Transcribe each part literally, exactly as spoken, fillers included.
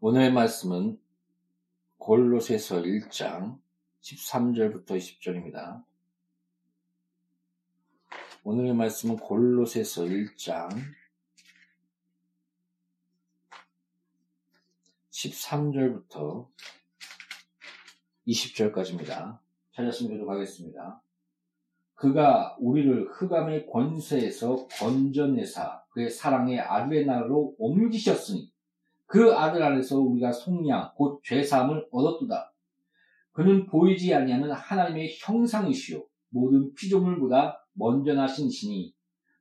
오늘의 말씀은 골로새서 일 장 십삼 절부터 이십 절입니다. 오늘의 말씀은 골로새서 일 장 십삼 절부터 이십 절까지입니다. 찾았으면 교독하겠습니다. 그가 우리를 흑암의 권세에서 건져내사 그의 사랑의 아들의 나라로 옮기셨으니 그 아들 안에서 우리가 속량 곧 죄사함을 얻었도다. 그는 보이지 아니하는 하나님의 형상이시요 모든 피조물보다 먼저 나신 이시니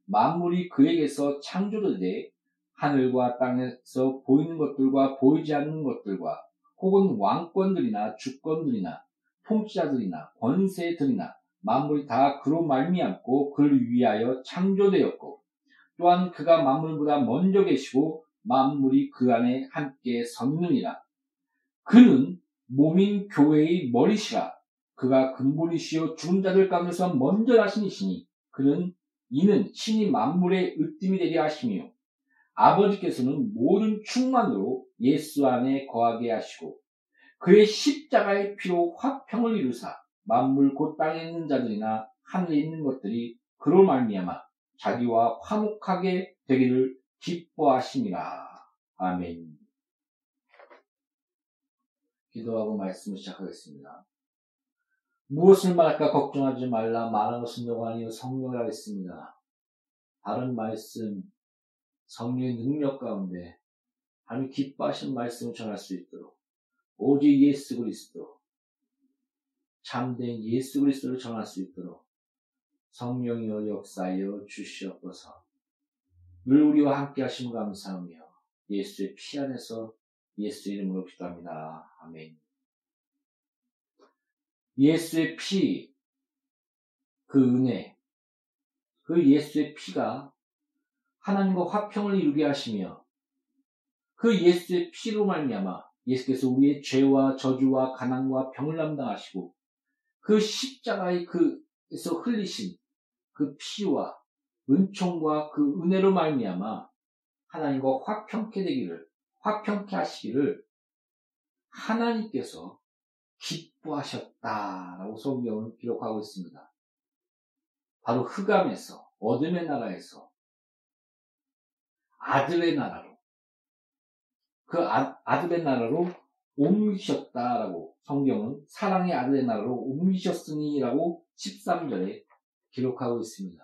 만물이 그에게서 창조되되 하늘과 땅에서 보이는 것들과 보이지 않는 것들과 혹은 왕권들이나 주권들이나 통치자들이나 권세들이나 만물이 다 그로 말미암고 그를 위하여 창조되었고 또한 그가 만물보다 먼저 계시고 만물이 그 안에 함께 섰느니라. 그는 몸인 교회의 머리시라. 그가 근본이시요 죽은 자들 가운데서 먼저 나신 이시니 그는 이는 신이 만물의 으뜸이 되려 하심이요 아버지께서는 모든 충만으로 예수 안에 거하게 하시고 그의 십자가의 피로 화평을 이루사 만물 곧 땅에 있는 자들이나 하늘에 있는 것들이 그로 말미암아 자기와 화목하게 되기를 기뻐하시니라. 아멘. 기도하고 말씀을 시작하겠습니다. 무엇을 말할까 걱정하지 말라. 말한 것은 너가 아니요 성령을 하겠습니다. 다른 말씀, 성령의 능력 가운데 하나님 기뻐하신 말씀을 전할 수 있도록 오직 예수 그리스도, 참된 예수 그리스도를 전할 수 있도록 성령이여 역사여 주시옵소서. 늘 우리와 함께 하심 감사하며 예수의 피 안에서 예수의 이름으로 기도합니다. 아멘. 예수의 피, 그 은혜, 그 예수의 피가 하나님과 화평을 이루게 하시며 그 예수의 피로 말미암아 예수께서 우리의 죄와 저주와 가난과 병을 담당하시고 그 십자가의 그에서 흘리신 그 피와 은총과 그 은혜로 말미암아 하나님과 화평케 되기를, 화평케 하시기를 하나님께서 기뻐하셨다라고 성경은 기록하고 있습니다. 바로 흑암에서, 어둠의 나라에서 아들의 나라로, 그 아, 아들의 나라로 옮기셨다라고 성경은 사랑의 아들의 나라로 옮기셨으니라고 십삼 절에 기록하고 있습니다.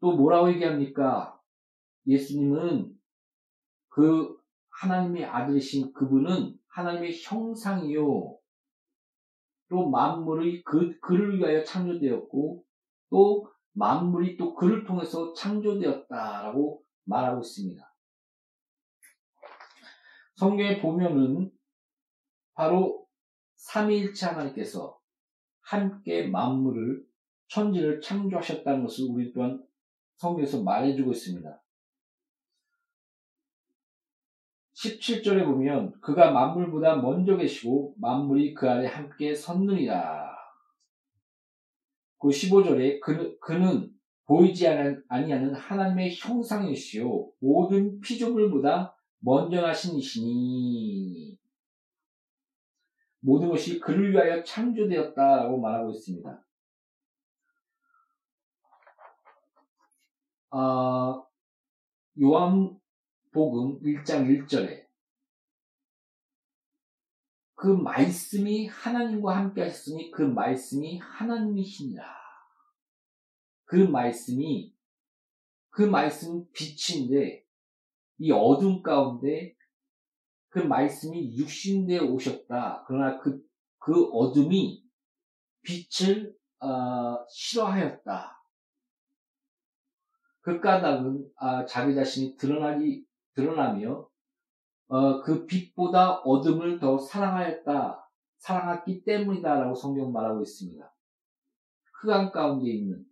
또 뭐라고 얘기합니까? 예수님은 그 하나님의 아들이신 그분은 하나님의 형상이요 또 만물이 그, 그를 위하여 창조되었고 또 만물이 또 그를 통해서 창조되었다라고 말하고 있습니다. 성경에 보면은 바로 삼위일체 하나님께서 함께 만물을 천지를 창조하셨다는 것을 우리 또한 성경에서 말해주고 있습니다. 십칠 절에 보면 그가 만물보다 먼저 계시고 만물이 그 안에 함께 섰느니라. 그 십오 절에 그, 그는 보이지 아니하는 하나님의 형상이시요 모든 피조물보다 먼저 나신 이시니 모든 것이 그를 위하여 창조되었다라고 말하고 있습니다. 아, 요한복음 일 장 일 절에 그 말씀이 하나님과 함께 하셨으니 그 말씀이 하나님이시니라. 그 말씀이 그 말씀은 빛인데 이 어둠 가운데 그 말씀이 육신되어 오셨다. 그러나 그, 그 어둠이 빛을 어, 싫어하였다. 그 까닭은 아, 자기 자신이 드러나기, 드러나며 어, 그 빛보다 어둠을 더 사랑하였다, 사랑했기 때문이다 라고 성경 말하고 있습니다. 흑암 가운데 있는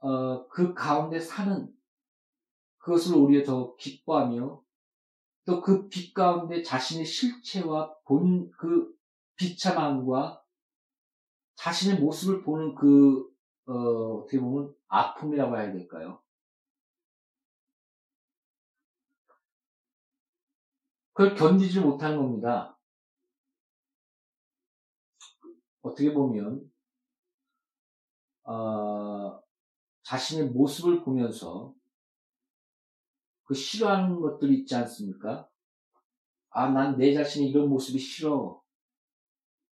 어, 그 가운데 사는 그것을 오히려 더 기뻐하며 또 그 빛 가운데 자신의 실체와 본 그 비참함과 자신의 모습을 보는 그 어, 어떻게 보면 아픔이라고 해야 될까요? 그걸 견디지 못한 겁니다. 어떻게 보면 어, 자신의 모습을 보면서 그 싫어하는 것들 있지 않습니까? 아, 난 내 자신이 이런 모습이 싫어.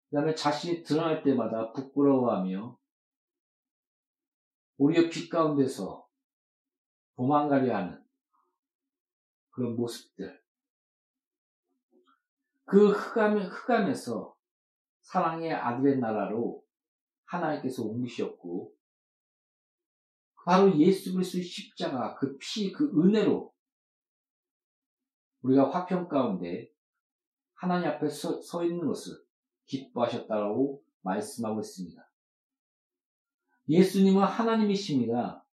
그 다음에 자신이 드러날 때마다 부끄러워하며 오히려 빛 가운데서 도망가려 하는 그런 모습들. 그 흑암, 흑암에서 사랑의 아들의 나라로 하나님께서 옮기셨고 바로 예수 그리스도의 십자가, 그 피, 그 은혜로 우리가 화평 가운데 하나님 앞에 서, 서 있는 것을 기뻐하셨다라고 말씀하고 있습니다. 예수님은 하나님이십니다.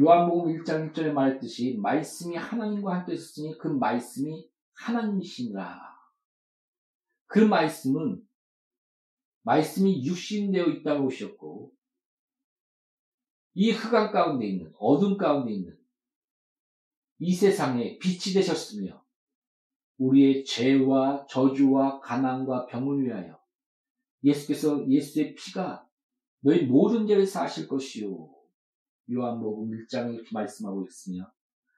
요한복음 일 장 일 절에 말했듯이 말씀이 하나님과 함께 있었으니 그 말씀이 하나님이시니라. 그 말씀은 말씀이 육신되어 있다고 오셨고 이 흑암 가운데 있는, 어둠 가운데 있는 이 세상에 빛이 되셨으며 우리의 죄와 저주와 가난과 병을 위하여 예수께서 예수의 피가 너희 모든 죄를 사하실 것이요. 요한복음 일 장에 이렇게 말씀하고 있으며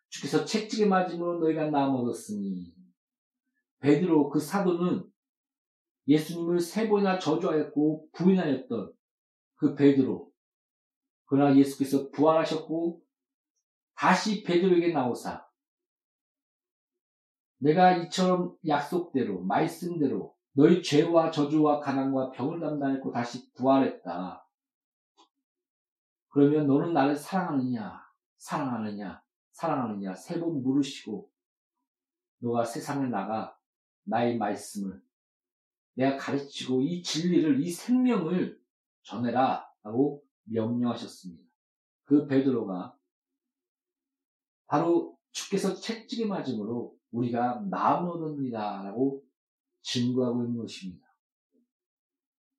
주께서 채찍에 맞음으로 너희가 나음 얻었으니 베드로 그 사도는 예수님을 세 번이나 저주하였고 부인하였던 그 베드로, 그러나 예수께서 부활하셨고 다시 베드로에게 나오사 내가 이처럼 약속대로 말씀대로 너희 죄와 저주와 가난과 병을 담당했고 다시 부활했다. 그러면 너는 나를 사랑하느냐 사랑하느냐 사랑하느냐 세 번 물으시고 너가 세상에 나가 나의 말씀을 내가 가르치고 이 진리를 이 생명을 전해라 라고 명령하셨습니다. 그 베드로가 바로 주께서 채찍에 맞음으로 우리가 나음을 얻습니다 라고 증거하고 있는 것입니다.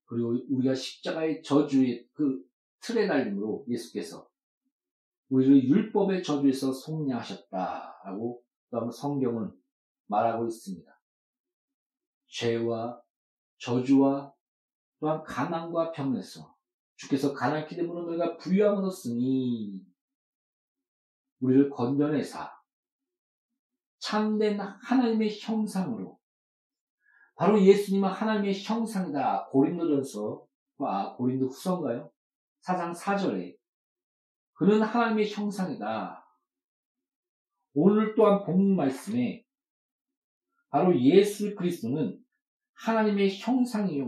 그리고 우리가 십자가의 저주의 그 틀에 달림으로 예수께서 우리를 율법의 저주에서 속량하셨다 라고 또 성경은 말하고 있습니다. 죄와 저주와 또한 가난과 병에서 주께서 가난케 되므로 너희가 부유함을 얻었으니 우리를 건져내사 참된 하나님의 형상으로, 바로 예수님은 하나님의 형상이다. 고린도전서, 아, 고린도 후서인가요? 사 장 사 절에 그는 하나님의 형상이다. 오늘 또한 본문 말씀에 바로 예수 그리스도는 하나님의 형상이요,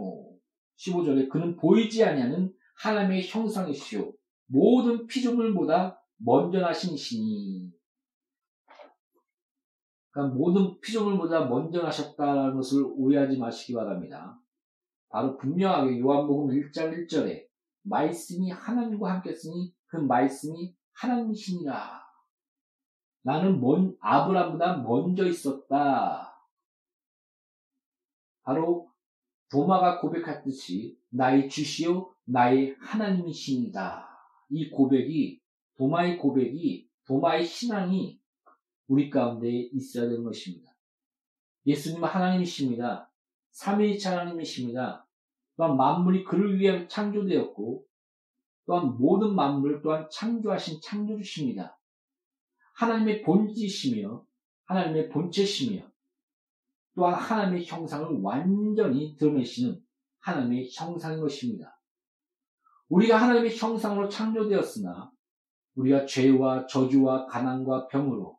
십오 절에 그는 보이지 아니하는 하나님의 형상이시요 모든 피조물보다 먼저 나신 이시니, 그러니까 모든 피조물보다 먼저 나셨다는 것을 오해하지 마시기 바랍니다. 바로 분명하게 요한복음 일 장 일 절에 말씀이 하나님과 함께 했으니 그 말씀이 하나님이시니라. 나는 먼, 아브라함보다 먼저 있었다. 바로 도마가 고백했듯이 나의 주시요 나의 하나님이시니라. 이 고백이, 도마의 고백이, 도마의 신앙이 우리 가운데 있어야 되는 것입니다. 예수님은 하나님이십니다. 삼위일체 하나님이십니다. 또한 만물이 그를 위해 창조되었고 또한 모든 만물을 또한 창조하신 창조주십니다. 하나님의 본질이시며 하나님의 본체시며 또한 하나님의 형상을 완전히 드러내시는 하나님의 형상인 것입니다. 우리가 하나님의 형상으로 창조되었으나 우리가 죄와 저주와 가난과 병으로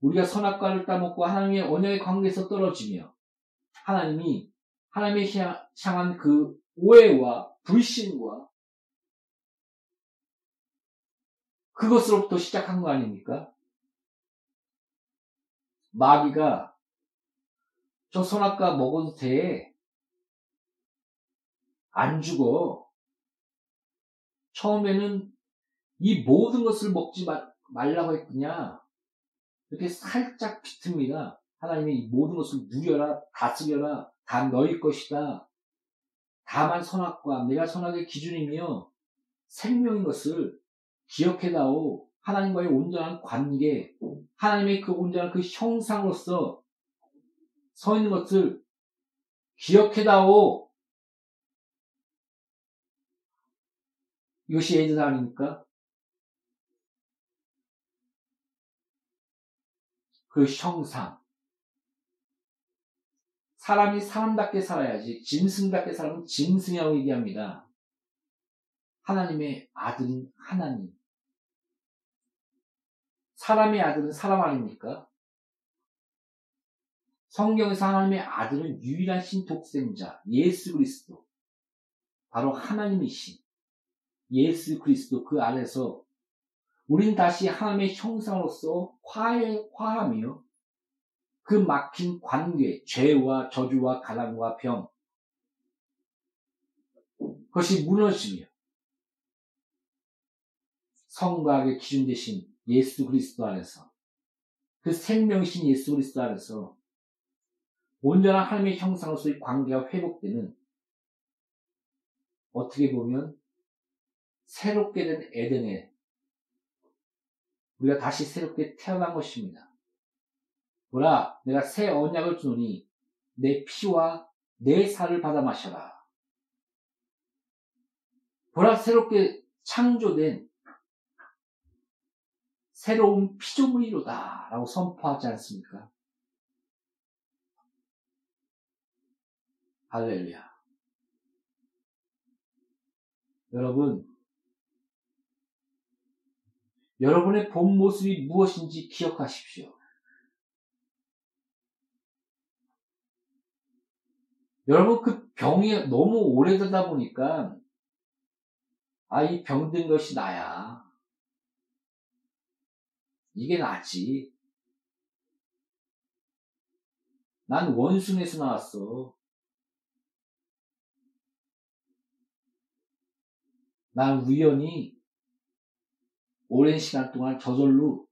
우리가 선악과를 따먹고 하나님의 언약의 관계에서 떨어지며 하나님이 하나님의 향한 그 오해와 불신과 그것으로부터 시작한 거 아닙니까? 마귀가 저 선악과 먹어도 돼, 안 죽어. 처음에는 이 모든 것을 먹지 말라고 했느냐, 이렇게 살짝 비틉니다. 하나님이 이 모든 것을 누려라, 다스려라, 다 너희 것이다. 다만 선악과, 내가 선악의 기준이며 생명인 것을 기억해다오. 하나님과의 온전한 관계, 하나님의 그 온전한 그 형상으로서 서 있는 것을 기억해다오. 이것이 예배다 아닙니까? 그 형상. 사람이 사람답게 살아야지 짐승답게 살면 짐승이라고 얘기합니다. 하나님의 아들인 하나님. 사람의 아들은 사람 아닙니까? 성경에서 하나님의 아들은 유일한 신독생자 예수 그리스도, 바로 하나님이신 예수 그리스도, 그 안에서 우린 다시 하나님의 형상으로서 화해, 화하며 그 막힌 관계, 죄와 저주와 가난과 병, 그것이 무너지며 성과학의 기준 되신 예수 그리스도 안에서, 그 생명이신 예수 그리스도 안에서 온전한 하나님의 형상으로서의 관계가 회복되는, 어떻게 보면 새롭게 된 에덴에 우리가 다시 새롭게 태어난 것입니다. 보라, 내가 새 언약을 주노니 내 피와 내 살을 받아 마셔라. 보라, 새롭게 창조된 새로운 피조물이로다 라고 선포하지 않습니까? 할렐루야. 여러분, 여러분의 본 모습이 무엇인지 기억하십시오. 여러분, 그 병이 너무 오래되다 보니까, 아, 이 병든 것이 나야. 이게 나지. 난 원숭이에서 나왔어. 난 우연히 오랜 시간 동안 저절로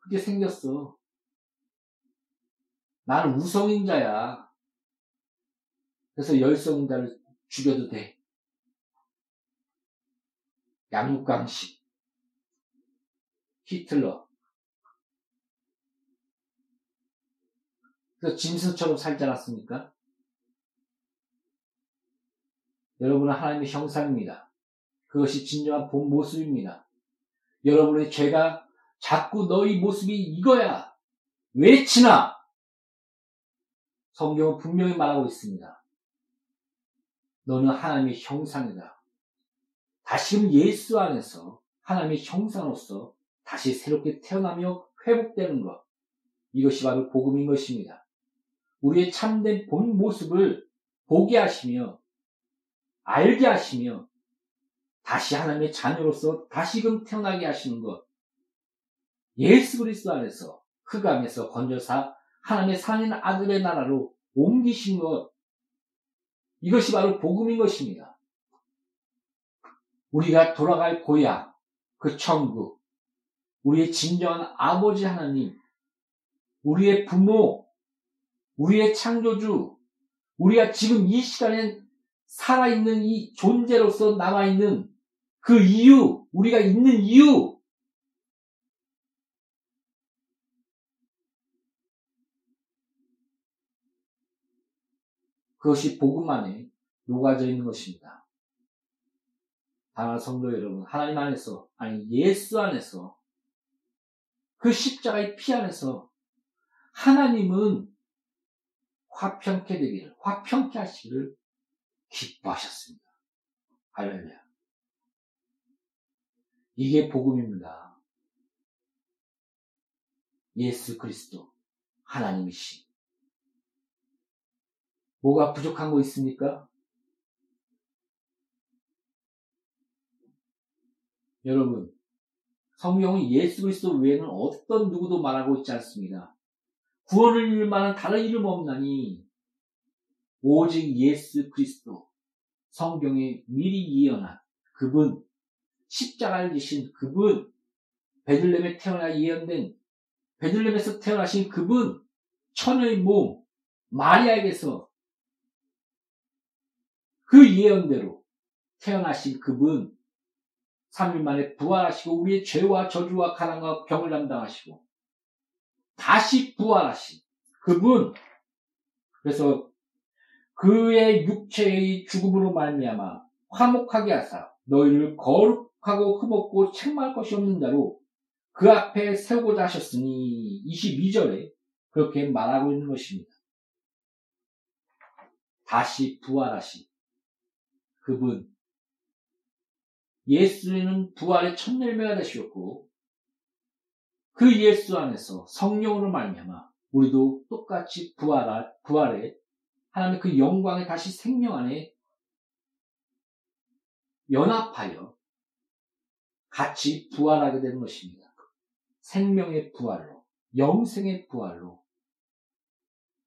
그게 생겼어. 난 우성인자야. 그래서 열성인자를 죽여도 돼. 양육강식, 히틀러. 그래서 짐승처럼 살지 않았습니까? 여러분은 하나님의 형상입니다. 그것이 진정한 본 모습입니다. 여러분의 죄가 자꾸 너희 모습이 이거야 외치나? 성경은 분명히 말하고 있습니다. 너는 하나님의 형상이다. 다시금 예수 안에서 하나님의 형상으로서 다시 새롭게 태어나며 회복되는 것, 이것이 바로 복음인 것입니다. 우리의 참된 본 모습을 보게 하시며 알게 하시며 다시 하나님의 자녀로서 다시금 태어나게 하시는 것, 예수 그리스도 안에서 흑암에서 건져사 하나님의 사는 아들의 나라로 옮기신 것, 이것이 바로 복음인 것입니다. 우리가 돌아갈 고향, 그 천국, 우리의 진정한 아버지 하나님, 우리의 부모, 우리의 창조주, 우리가 지금 이 시간엔 살아있는 이 존재로서 남아있는 그 이유, 우리가 있는 이유, 그것이 복음 안에 녹아져 있는 것입니다. 사랑하는 성도 여러분, 하나님 안에서, 아니 예수 안에서, 그 십자가의 피 안에서 하나님은 화평케 되기를, 화평케 하시기를 기뻐하셨습니다. 할렐루야. 이게 복음입니다. 예수 그리스도 하나님이신. 뭐가 부족한 거 있습니까? 여러분, 성경은 예수 그리스도 외에는 어떤 누구도 말하고 있지 않습니다. 구원을 이룰 만한 다른 이름 없나니 오직 예수 그리스도, 성경에 미리 예언한 그분, 십자가를 지신 그분, 베들레헴에 태어나 예언된, 베들레헴에서 태어나신 그분, 처녀의 몸 마리아에게서 그 예언대로 태어나신 그분, 삼 일 만에 부활하시고 우리의 죄와 저주와 가난과 병을 담당하시고 다시 부활하신 그분, 그래서 그의 육체의 죽음으로 말미암아 화목하게 하사 너희를 거룩하고 흠없고 책망할 것이 없는 자로 그 앞에 세우고자 하셨으니, 이십이 절에 그렇게 말하고 있는 것입니다. 다시 부활하신 그분 예수는 부활의 첫 열매가 되셨고, 그 예수 안에서 성령으로 말미암아 우리도 똑같이 부활할, 부활해 하나님의 그 영광에 다시 생명 안에 연합하여 같이 부활하게 되는 것입니다. 생명의 부활로, 영생의 부활로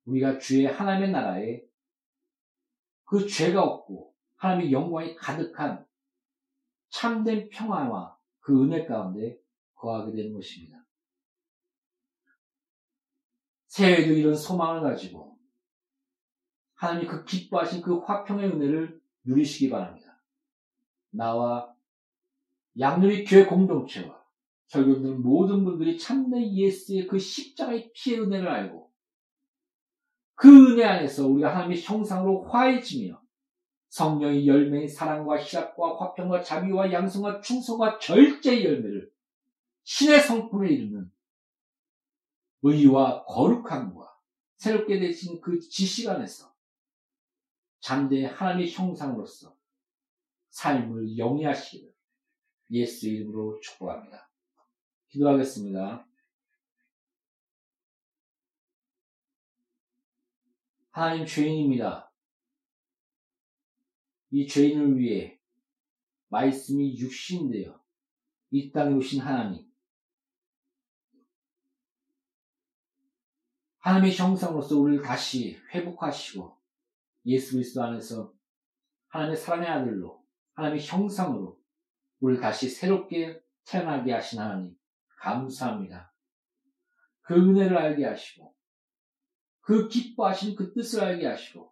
우리가 주의 하나님의 나라에 그 죄가 없고 하나님의 영광이 가득한 참된 평화와 그 은혜 가운데 거하게 되는 것입니다. 새해에도 이런 소망을 가지고 하나님이 그 기뻐하신 그 화평의 은혜를 누리시기 바랍니다. 나와 양누리 교회 공동체와 설교하는 모든 분들이 참된 예수의 그 십자가의 피의 은혜를 알고 그 은혜 안에서 우리가 하나님의 형상으로 화해지며 성령의 열매인 사랑과 희락과 화평과 자비와 양성과 충성과 절제의 열매를, 신의 성품을 이루는 의와 거룩함과 새롭게 되신 그 지식 안에서 잠대 하나님의 형상으로서 삶을 영위하시기를 예수 이름으로 축복합니다. 기도하겠습니다. 하나님, 죄인입니다. 이 죄인을 위해 말씀이 육신되어 이 땅에 오신 하나님, 하나님의 형상으로서 우리를 다시 회복하시고 예수 그리스도 안에서 하나님의 사랑의 아들로, 하나님의 형상으로 우리를 다시 새롭게 태어나게 하신 하나님, 감사합니다. 그 은혜를 알게 하시고 그 기뻐하신 그 뜻을 알게 하시고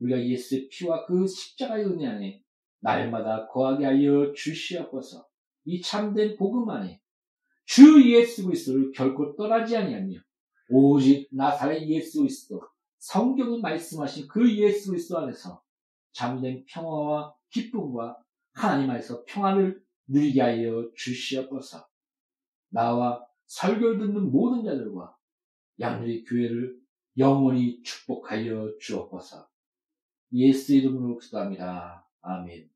우리가 예수의 피와 그 십자가의 은혜 안에 날마다 거하게 하여 주시옵소서. 이 참된 복음 안에 주 예수 그리스도를 결코 떠나지 아니하며 오직 나사렛 예수 그리스도, 성경이 말씀하신 그 예수 그리스도 안에서 잠든 평화와 기쁨과 하나님 안에서 평안을 누리게 하여 주시옵소서. 나와 설교를 듣는 모든 자들과 양누리 교회를 영원히 축복하여 주옵소서. 예수 이름으로 기도합니다. 아멘.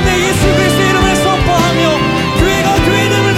예수 그리스도 이름을 선포하며 교회가 그 이름을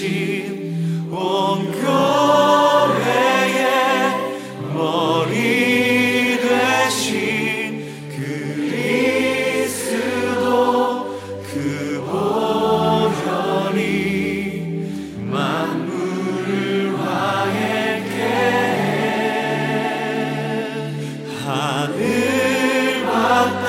되신 온 교회의 머리 되신 그리스도, 그 보혈이 만물을 화해케 해. 하늘과 땅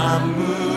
I'm